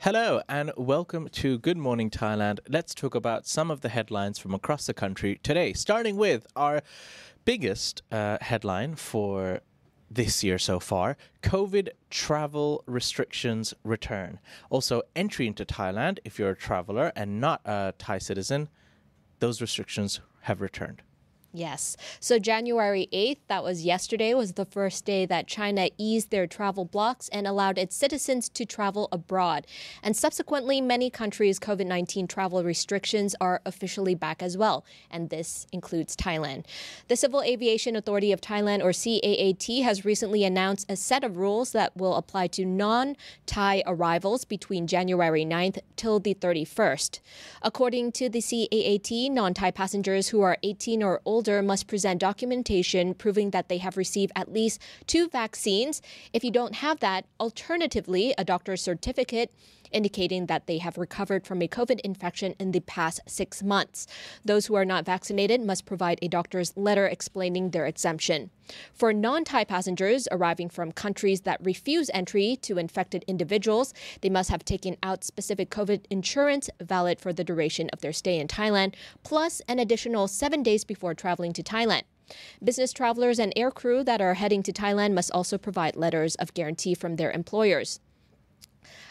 Hello and welcome to Good Morning Thailand. Let's talk about some of the headlines from across the country today, starting with our biggest headline for this year so far, COVID travel restrictions return. Also, entry into Thailand, if you're a traveler and not a Thai citizen, those restrictions have returned. Yes. So January 8th, that was yesterday, was the first day that China eased their travel blocks and allowed its citizens to travel abroad. And subsequently, many countries' COVID-19 travel restrictions are officially back as well. And this includes Thailand. The Civil Aviation Authority of Thailand, or CAAT, has recently announced a set of rules that will apply to non-Thai arrivals between January 9th till the 31st. According to the CAAT, non-Thai passengers who are 18 or older must present documentation proving that they have received at least 2 vaccines. If you don't have that, alternatively, a doctor's certificate indicating that they have recovered from a COVID infection in the past 6 months. Those who are not vaccinated must provide a doctor's letter explaining their exemption. For non-Thai passengers arriving from countries that refuse entry to infected individuals, they must have taken out specific COVID insurance valid for the duration of their stay in Thailand, plus an additional 7 days before traveling to Thailand. Business travelers and air crew that are heading to Thailand must also provide letters of guarantee from their employers.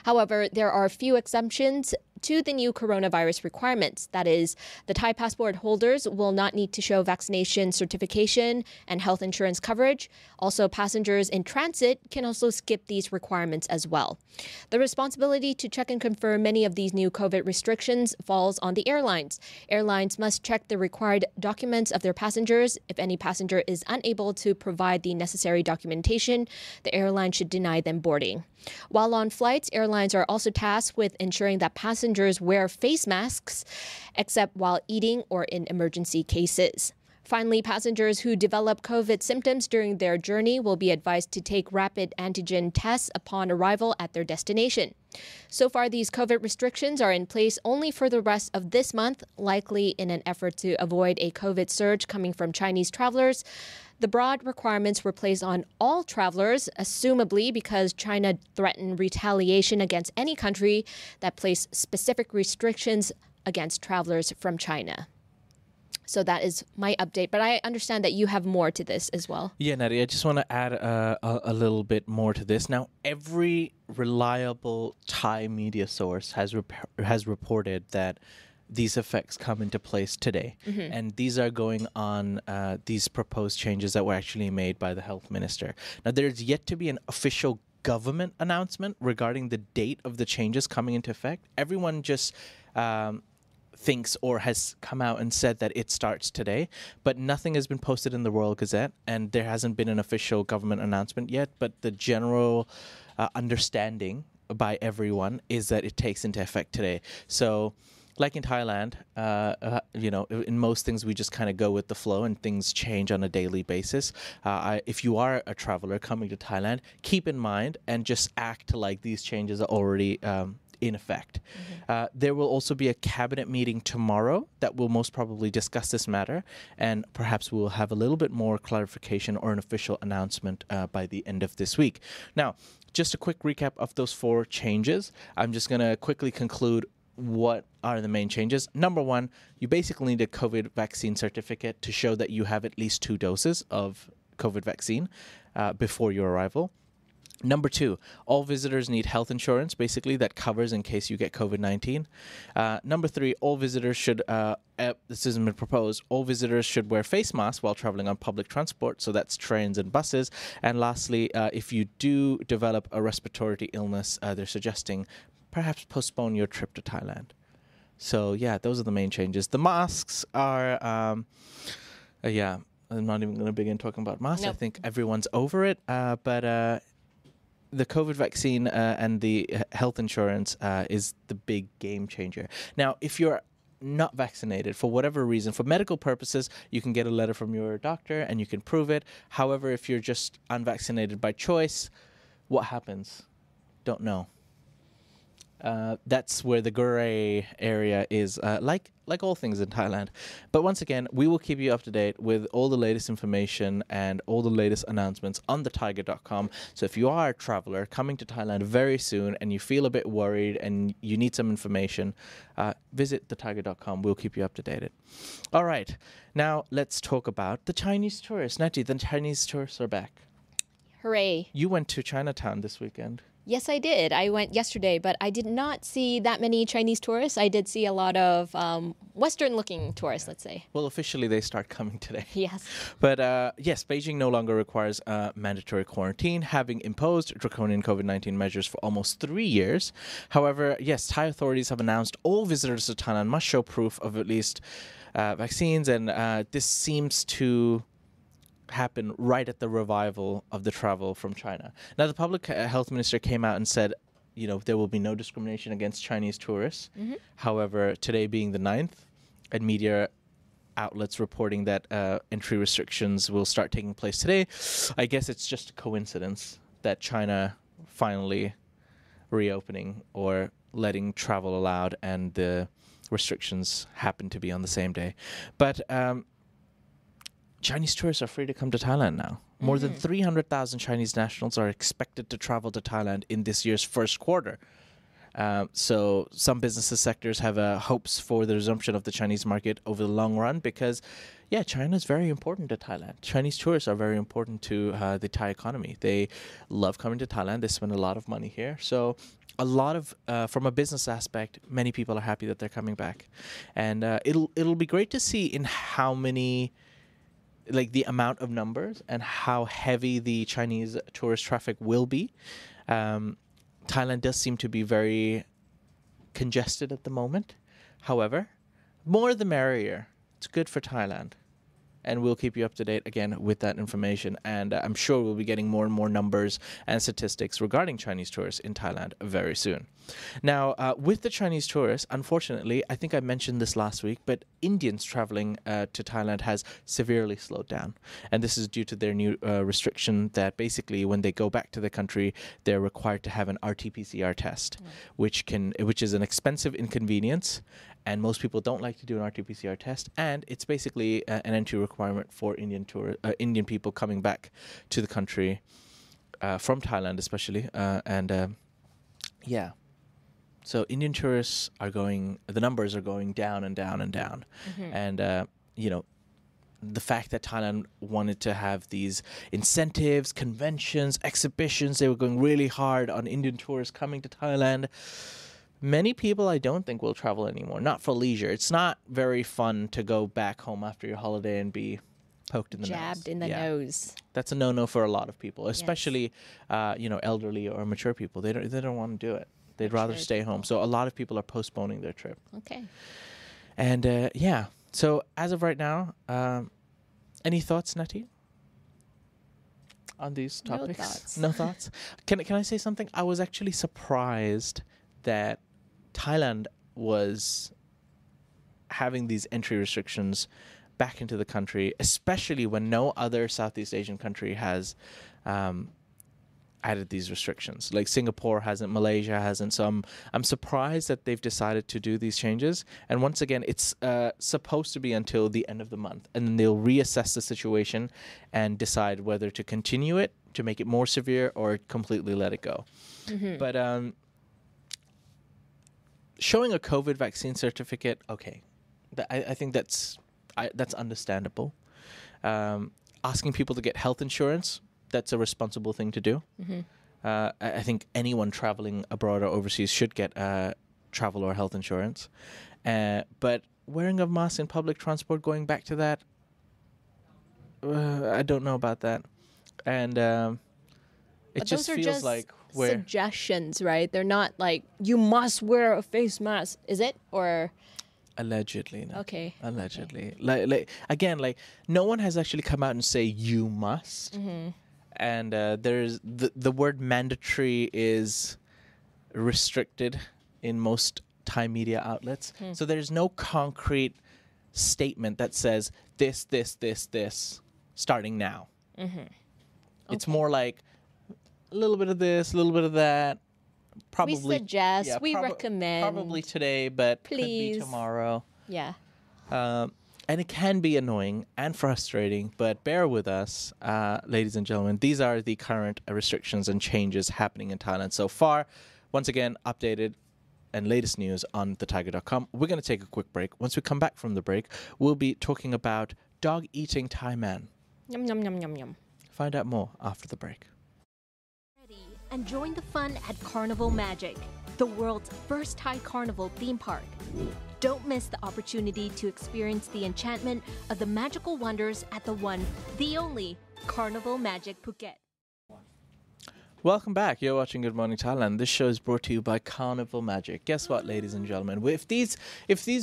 However, there are few exemptions to the new coronavirus requirements. That is, the Thai passport holders will not need to show vaccination certification and health insurance coverage. Also, passengers in transit can also skip these requirements as well. The responsibility to check and confirm many of these new COVID restrictions falls on the airlines. Airlines must check the required documents of their passengers. If any passenger is unable to provide the necessary documentation, the airline should deny them boarding. While on flights, airlines are also tasked with ensuring that passengers wear face masks, except while eating or in emergency cases. Finally, passengers who develop COVID symptoms during their journey will be advised to take rapid antigen tests upon arrival at their destination. So far, these COVID restrictions are in place only for the rest of this month, likely in an effort to avoid a COVID surge coming from Chinese travelers. The broad requirements were placed on all travelers, assumably because China threatened retaliation against any country that placed specific restrictions against travelers from China. So that is my update. But I understand that you have more to this as well. Yeah, Nadia, I just want to add a little bit more to this. Now, every reliable Thai media source has reported that these effects come into place today. Mm-hmm. And these are going on these proposed changes that were actually made by the health minister. Now, there's yet to be an official government announcement regarding the date of the changes coming into effect. Everyone just thinks or has come out and said that it starts today, but nothing has been posted in the Royal Gazette, and there hasn't been an official government announcement yet, but the general understanding by everyone is that it takes into effect today. So like in Thailand, you know, in most things we just kind of go with the flow and things change on a daily basis. If you are a traveler coming to Thailand, keep in mind and just act like these changes are already in effect. Mm-hmm. There will also be a cabinet meeting tomorrow that will most probably discuss this matter, and perhaps we will have a little bit more clarification or an official announcement by the end of this week. Now, just a quick recap of those 4 changes. I'm just going to quickly conclude what are the main changes. Number one, you basically need a COVID vaccine certificate to show that you have at least 2 doses of COVID vaccine before your arrival. Number 2, all visitors need health insurance, basically, that covers in case you get COVID-19. Number 3, all visitors should, this has been proposed, all visitors should wear face masks while traveling on public transport, so that's trains and buses. And lastly, if you do develop a respiratory illness, they're suggesting perhaps postpone your trip to Thailand. So, yeah, those are the main changes. The masks are, yeah, I'm not even going to begin talking about masks. Nope. I think everyone's over it, but the COVID vaccine and the health insurance is the big game changer. Now, if you're not vaccinated for whatever reason, for medical purposes, you can get a letter from your doctor and you can prove it. However, if you're just unvaccinated by choice, what happens? Don't know. That's where the Gurei area is, like all things in Thailand. But once again, we will keep you up to date with all the latest information and all the latest announcements on thetiger.com. So if you are a traveler coming to Thailand very soon and you feel a bit worried and you need some information, visit thetiger.com. We'll keep you up to date. All right. Now let's talk about the Chinese tourists. Natty, the Chinese tourists are back. Hooray. You went to Chinatown this weekend. Yes, I did. I went yesterday, but I did not see that many Chinese tourists. I did see a lot of Western-looking tourists, let's say. Well, officially, they start coming today. Yes. But yes, Beijing no longer requires mandatory quarantine, having imposed draconian COVID-19 measures for almost 3 years. However, yes, Thai authorities have announced all visitors to Thailand must show proof of at least vaccines, and this seems to happen right at the revival of the travel from China. Now, the public health minister came out and said, you know, there will be no discrimination against Chinese tourists. Mm-hmm. However, today being the 9th, and media outlets reporting that entry restrictions will start taking place today, I guess it's just a coincidence that China finally reopening or letting travel allowed and the restrictions happen to be on the same day. But Chinese tourists are free to come to Thailand now. More than 300,000 Chinese nationals are expected to travel to Thailand in this year's first quarter. So some businesses sectors have hopes for the resumption of the Chinese market over the long run because, yeah, China is very important to Thailand. Chinese tourists are very important to the Thai economy. They love coming to Thailand. They spend a lot of money here. So a lot of, from a business aspect, many people are happy that they're coming back. And it'll be great to see in how many, like the amount of numbers and how heavy the Chinese tourist traffic will be. Thailand does seem to be very congested at the moment. However, more the merrier. It's good for Thailand. And we'll keep you up to date again with that information. And I'm sure we'll be getting more and more numbers and statistics regarding Chinese tourists in Thailand very soon. Now, with the Chinese tourists, unfortunately, I think I mentioned this last week, but Indians traveling to Thailand has severely slowed down. And this is due to their new restriction that basically when they go back to the country, they're required to have an RT-PCR test, which is an expensive inconvenience. And most people don't like to do an RT-PCR test. And it's basically an entry requirement for Indian people coming back to the country from Thailand especially. So Indian tourists are going, the numbers are going down and down and down. Mm-hmm. And, you know, the fact that Thailand wanted to have these incentives, conventions, exhibitions, they were going really hard on Indian tourists coming to Thailand. Many people, I don't think, will travel anymore. Not for leisure. It's not very fun to go back home after your holiday and be poked in the nose. Jabbed in the nose. That's a no-no for a lot of people, especially, you know, elderly or mature people. They don't want to do it. They'd rather stay home. So a lot of people are postponing their trip. Okay. And, yeah. So as of right now, any thoughts, Natty, on these topics? No thoughts? Can I say something? I was actually surprised that Thailand was having these entry restrictions back into the country, especially when no other Southeast Asian country has added these restrictions. Like Singapore hasn't, Malaysia hasn't. So I'm surprised that they've decided to do these changes. And once again, it's supposed to be until the end of the month. And then they'll reassess the situation and decide whether to continue it, to make it more severe, or completely let it go. Mm-hmm. But showing a COVID vaccine certificate, okay, I think that's understandable. Asking people to get health insurance, that's a responsible thing to do. Mm-hmm. I think anyone traveling abroad or overseas should get travel or health insurance. But wearing a mask in public transport, going back to that, I don't know about that. And it but just feels like suggestions, right? They're not like, you must wear a face mask, is it? Or allegedly, no. Okay. Allegedly. Okay. Like, no one has actually come out and say, you must. Mm-hmm. And there's the word mandatory is restricted in most Thai media outlets. Mm. So there's no concrete statement that says, this, starting now. Mm-hmm. Okay. It's more like a little bit of this, a little bit of that, Probably, we suggest, yeah, we recommend. Probably today, but could be tomorrow. Yeah. And it can be annoying and frustrating, but bear with us, ladies and gentlemen. These are the current restrictions and changes happening in Thailand so far. Once again, updated and latest news on thetiger.com. We're going to take a quick break. Once we come back from the break, we'll be talking about dog-eating Thai man. Yum, yum, yum, yum, yum. Find out more after the break. And join the fun at Carnival Magic, the world's first Thai carnival theme park. Don't miss the opportunity to experience the enchantment of the magical wonders at the one, the only, Carnival Magic Phuket. Welcome back. You're watching Good Morning Thailand. This show is brought to you by Carnival Magic. Guess what, ladies and gentlemen? If these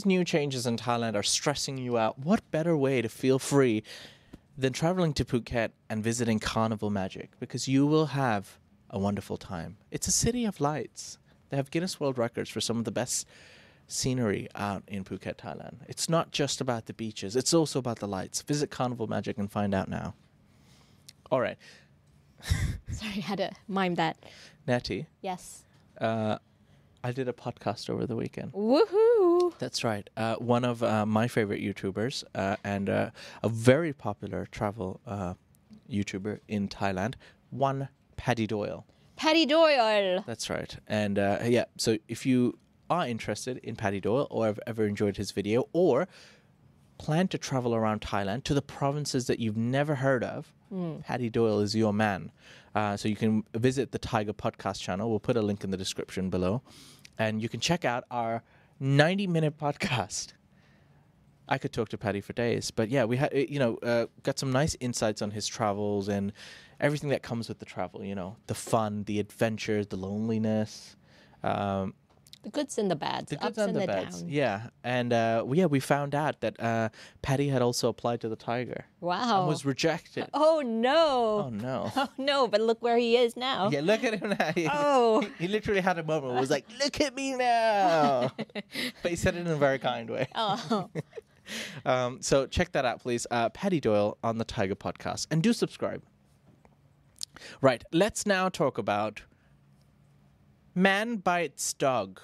new changes in Thailand are stressing you out, what better way to feel free than traveling to Phuket and visiting Carnival Magic? Because you will have a wonderful time. It's a city of lights. They have Guinness World Records for some of the best scenery out in Phuket, Thailand. It's not just about the beaches. It's also about the lights. Visit Carnival Magic and find out now. All right. Sorry, I had to mime that. Natty. Yes. I did a podcast over the weekend. Woohoo! That's right. One of my favorite YouTubers and a very popular travel YouTuber in Thailand, Paddy Doyle. Paddy Doyle. That's right. And yeah, so if you are interested in Paddy Doyle or have ever enjoyed his video or plan to travel around Thailand to the provinces that you've never heard of, Paddy Doyle is your man. So you can visit the Tiger Podcast channel. We'll put a link in the description below. And you can check out our 90-minute podcast. I could talk to Paddy for days. But yeah, we had, you know, got some nice insights on his travels and everything that comes with the travel, you know, the fun, the adventure, the loneliness. The goods and the bads, the ups and the downs. Yeah, and we found out that Paddy had also applied to the Tiger. Wow. And was rejected. Oh, no. Oh, no. Oh, no, but look where he is now. Yeah, look at him now. Oh. He literally had a moment where he was like, look at me now. But he said it in a very kind way. Oh. So check that out, please. Paddy Doyle on the Tiger Podcast. And do subscribe. Right, let's now talk about Man Bites Dog.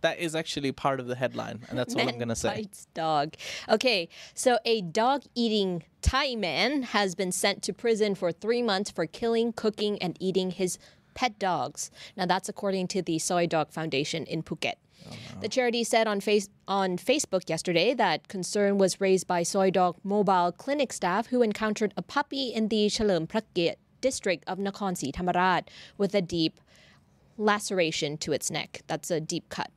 That is actually part of the headline, and that's all I'm going to say. Man Bites Dog. Okay, so a dog-eating Thai man has been sent to prison for 3 months for killing, cooking, and eating his pet dogs. Now, that's according to the Soi Dog Foundation in Phuket. Oh, no. The charity said on Facebook yesterday that concern was raised by Soi Dog Mobile Clinic staff who encountered a puppy in the Chalerm Prakiat district of Nakhon Si Thammarat with a deep laceration to its neck. That's a deep cut.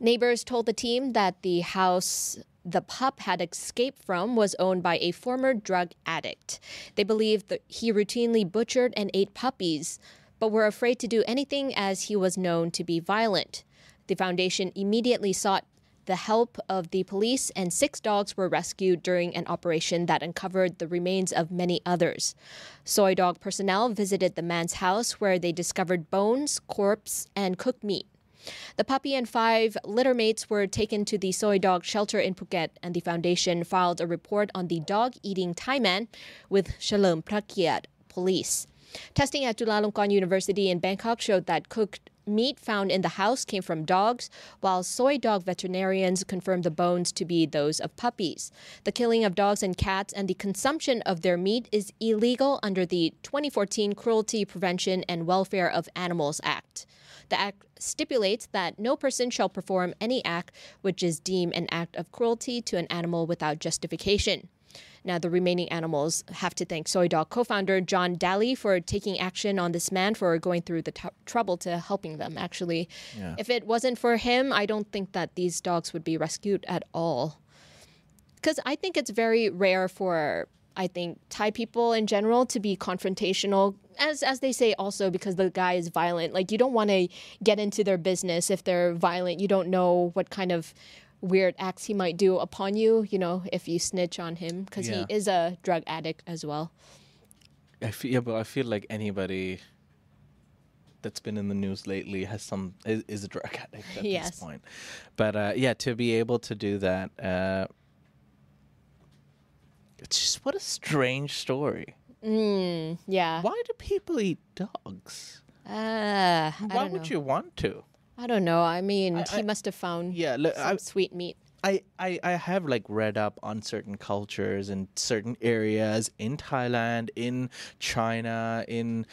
Neighbors told the team that the house the pup had escaped from was owned by a former drug addict. They believed that he routinely butchered and ate puppies, but were afraid to do anything as he was known to be violent. The foundation immediately sought the help of the police, and 6 dogs were rescued during an operation that uncovered the remains of many others. Soi Dog personnel visited the man's house where they discovered bones, corpse, and cooked meat. The puppy and 5 littermates were taken to the Soi Dog shelter in Phuket, and the foundation filed a report on the dog-eating Thai man with Shalom Prakit police. Testing at Chulalongkorn University in Bangkok showed that cooked meat found in the house came from dogs, while Soi Dog veterinarians confirmed the bones to be those of puppies. The killing of dogs and cats and the consumption of their meat is illegal under the 2014 Cruelty Prevention and Welfare of Animals Act. The act stipulates that no person shall perform any act which is deemed an act of cruelty to an animal without justification. Now, the remaining animals have to thank Soi Dog co-founder John Daly for taking action on this man for going through the trouble to helping them, actually. Yeah. If it wasn't for him, I don't think that these dogs would be rescued at all. Because I think it's very rare for, I think, Thai people in general to be confrontational, as they say also because the guy is violent. Like, you don't want to get into their business if they're violent. You don't know what kind of weird acts he might do upon you, you know, if you snitch on him, because he is a drug addict as well. I feel like anybody that's been in the news lately is a drug addict at this point. But yeah, to be able to do that, it's just what a strange story. Yeah. Why do people eat dogs? Why would you want to? I don't know. I mean, he must have found some sweet meat. I have like read up on certain cultures and certain areas in Thailand, in China, in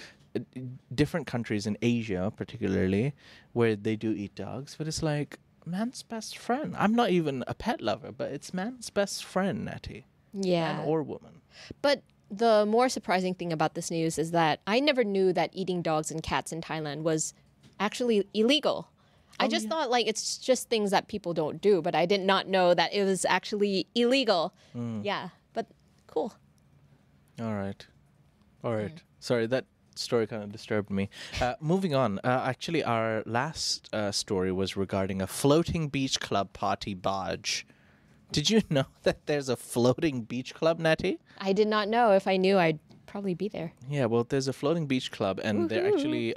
different countries in Asia particularly, where they do eat dogs. But it's like man's best friend. I'm not even a pet lover, but it's man's best friend, Natty. Yeah. Man or woman. But the more surprising thing about this news is that I never knew that eating dogs and cats in Thailand was actually illegal. I just thought like it's just things that people don't do, but I did not know that it was actually illegal. Mm. Yeah, but cool. All right. Mm. Sorry, that story kind of disturbed me. Moving on. Actually, our last story was regarding a floating beach club party barge. Did you know that there's a floating beach club, Natty? I did not know. If I knew, I'd probably be there. Yeah, well, there's a floating beach club, and they're actually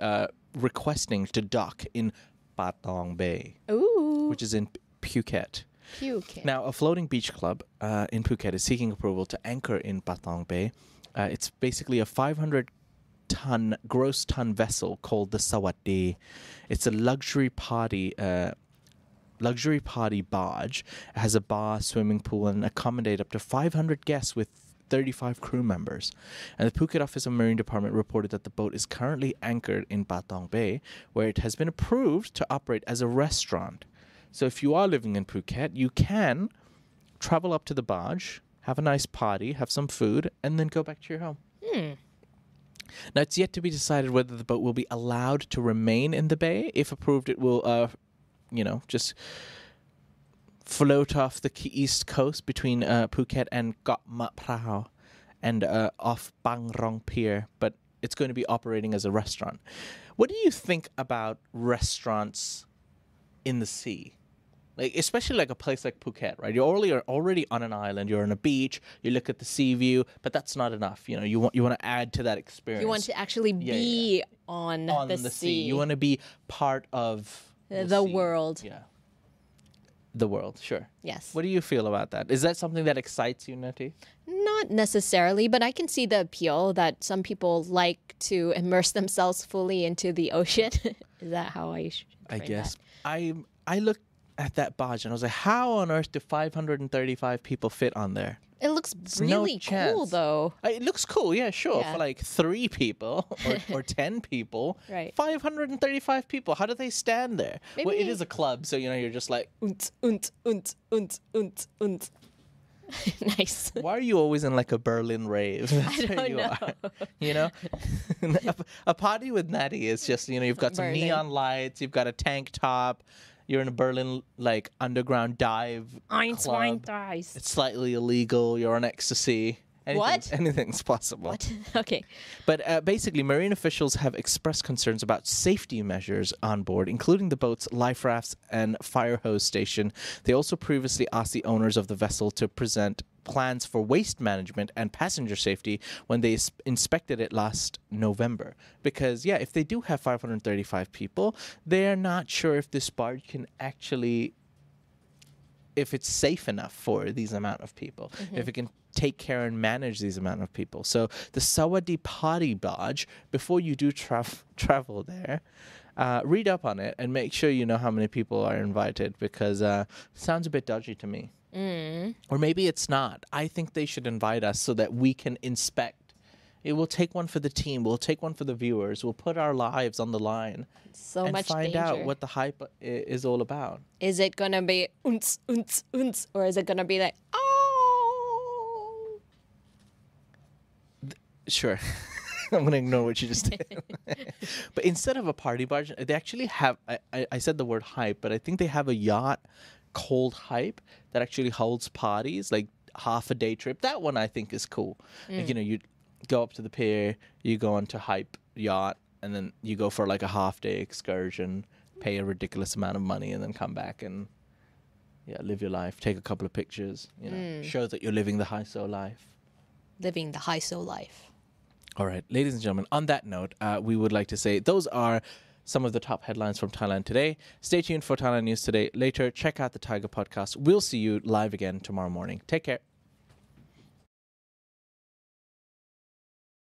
requesting to dock in Patong Bay, which is in Phuket. Now, a floating beach club in Phuket is seeking approval to anchor in Patong Bay. It's basically a 500-ton gross ton vessel called the Sawasdee. It's a luxury party barge. It has a bar, swimming pool, and accommodate up to 500 guests with 35 crew members. And the Phuket Office of Marine Department reported that the boat is currently anchored in Patong Bay, where it has been approved to operate as a restaurant. So if you are living in Phuket, you can travel up to the barge, have a nice party, have some food, and then go back to your home. Hmm. Now, it's yet to be decided whether the boat will be allowed to remain in the bay. If approved, it will just float off the east coast between Phuket and Koh Maprao and off Bang Rong Pier, but it's going to be operating as a restaurant. What do you think about restaurants in the sea? Like, especially like a place like Phuket, right? You're already on an island. You're on a beach. You look at the sea view, but that's not enough. You know, you want to add to that experience. You want to actually be on the sea. You want to be part of the world. Yeah. The world, sure. Yes. What do you feel about that? Is that something that excites you, Natty? Not necessarily, but I can see the appeal that some people like to immerse themselves fully into the ocean. Is that how I should frame that? I guess. I looked at that barge and I was like, how on earth do 535 people fit on there? It looks really cool, though. It looks cool, yeah, sure. Yeah. For like 3 people or 10 people. Right. 535 people. How do they stand there? Maybe. Well, it is a club, so, you're just like, und. Nice. Why are you always in like a Berlin rave? That's I don't where you know. Are. You know? a party with Natty is just, you've got some Berlin. Neon lights, you've got a tank top. You're in a Berlin, like, underground dive club. It's slightly illegal. You're on ecstasy. Anything's possible. What? Okay. But basically, marine officials have expressed concerns about safety measures on board, including the boat's life rafts and fire hose station. They also previously asked the owners of the vessel to present plans for waste management and passenger safety when they inspected it last November. Because, if they do have 535 people, they're not sure if this barge can actually, if it's safe enough for these amount of people, if it can take care and manage these amount of people. So the Sawasdee Party barge, before you do travel there, read up on it and make sure you know how many people are invited, because it sounds a bit dodgy to me. Mm. Or maybe it's not. I think they should invite us so that we can inspect. It will take one for the team. We'll take one for the viewers. We'll put our lives on the line and find out what the hype is all about. Is it going to be unts, or is it going to be like, oh? Sure. I'm going to ignore what you just did. But instead of a party barge, they actually have, I said the word hype, but I think they have a yacht cold hype that actually holds parties, like half a day trip. That one I think is cool. Mm. Like, you go up to the pier, you go onto hype yacht, and then you go for like a half day excursion, pay a ridiculous amount of money, and then come back and live your life, take a couple of pictures, show that you're living the high-soul life. All right, ladies and gentlemen, on that note, we would like to say those are some of the top headlines from Thailand today. Stay tuned for Thailand News Today. Later, check out the Tiger Podcast. We'll see you live again tomorrow morning. Take care.